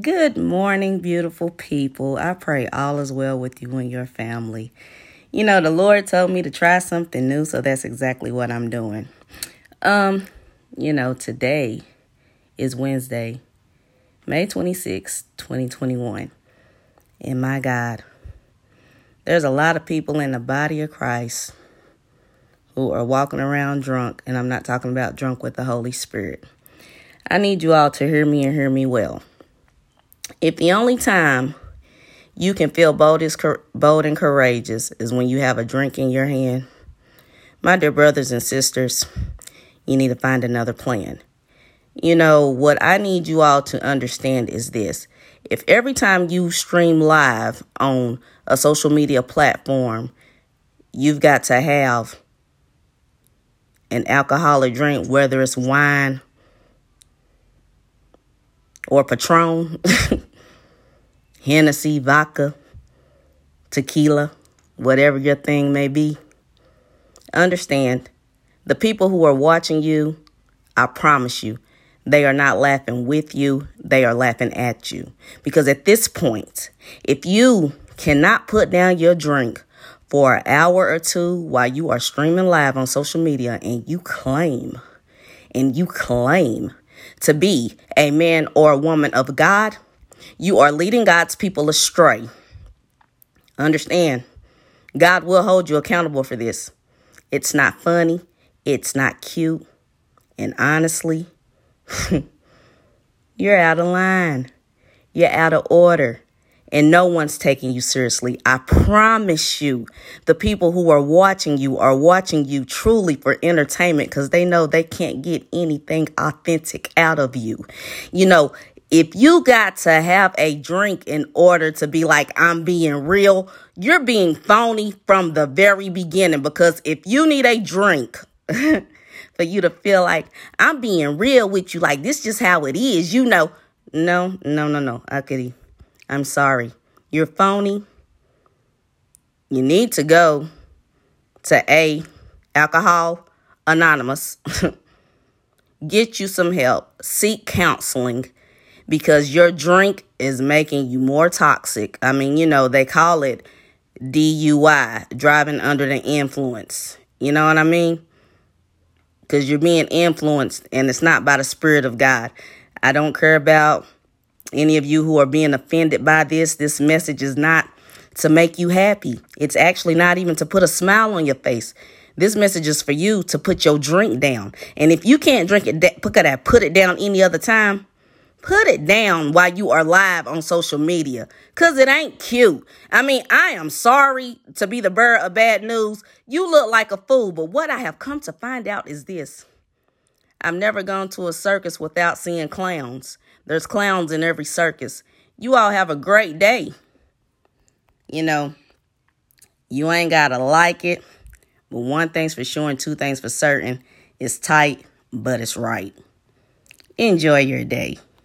Good morning, beautiful people. I pray all is well with you and your family. You know, the Lord told me to try something new, so that's exactly what I'm doing. Today is Wednesday, May 26, 2021. And my God, there's a lot of people in the body of Christ who are walking around drunk, and I'm not talking about drunk with the Holy Spirit. I need you all to hear me and hear me well. If the only time you can feel bold and courageous is when you have a drink in your hand, my dear brothers and sisters, you need to find another plan. You know, what I need you all to understand is this. If every time you stream live on a social media platform, you've got to have an alcoholic drink, whether it's wine or Patrón, Hennessy, vodka, tequila, whatever your thing may be, understand the people who are watching you, I promise you, they are not laughing with you. They are laughing at you. Because at this point, if you cannot put down your drink for an hour or two while you are streaming live on social media and you claim to be a man or a woman of God, you are leading God's people astray. Understand, God will hold you accountable for this. It's not funny. It's not cute. And honestly, you're out of line. You're out of order. And no one's taking you seriously. I promise you, the people who are watching you truly for entertainment because they know they can't get anything authentic out of you. You know, if you got to have a drink in order to be like, I'm being real, you're being phony from the very beginning. Because if you need a drink for you to feel like, I'm being real with you, like this just how it is, you know. No. I'm sorry. You're phony. You need to go to Alcohol Anonymous. Get you some help. Seek counseling because your drink is making you more toxic. I mean, you know, they call it DUI, driving under the influence. You know what I mean? Because you're being influenced and it's not by the Spirit of God. I don't care about any of you who are being offended by this. This message is not to make you happy. It's actually not even to put a smile on your face. This message is for you to put your drink down. And if you can't drink it, put it down any other time. Put it down while you are live on social media because it ain't cute. I mean, I am sorry to be the bearer of bad news. You look like a fool, but what I have come to find out is this. I've never gone to a circus without seeing clowns. There's clowns in every circus. You all have a great day. You know, you ain't got to like it. But one thing's for sure and two things for certain. It's tight, but it's right. Enjoy your day.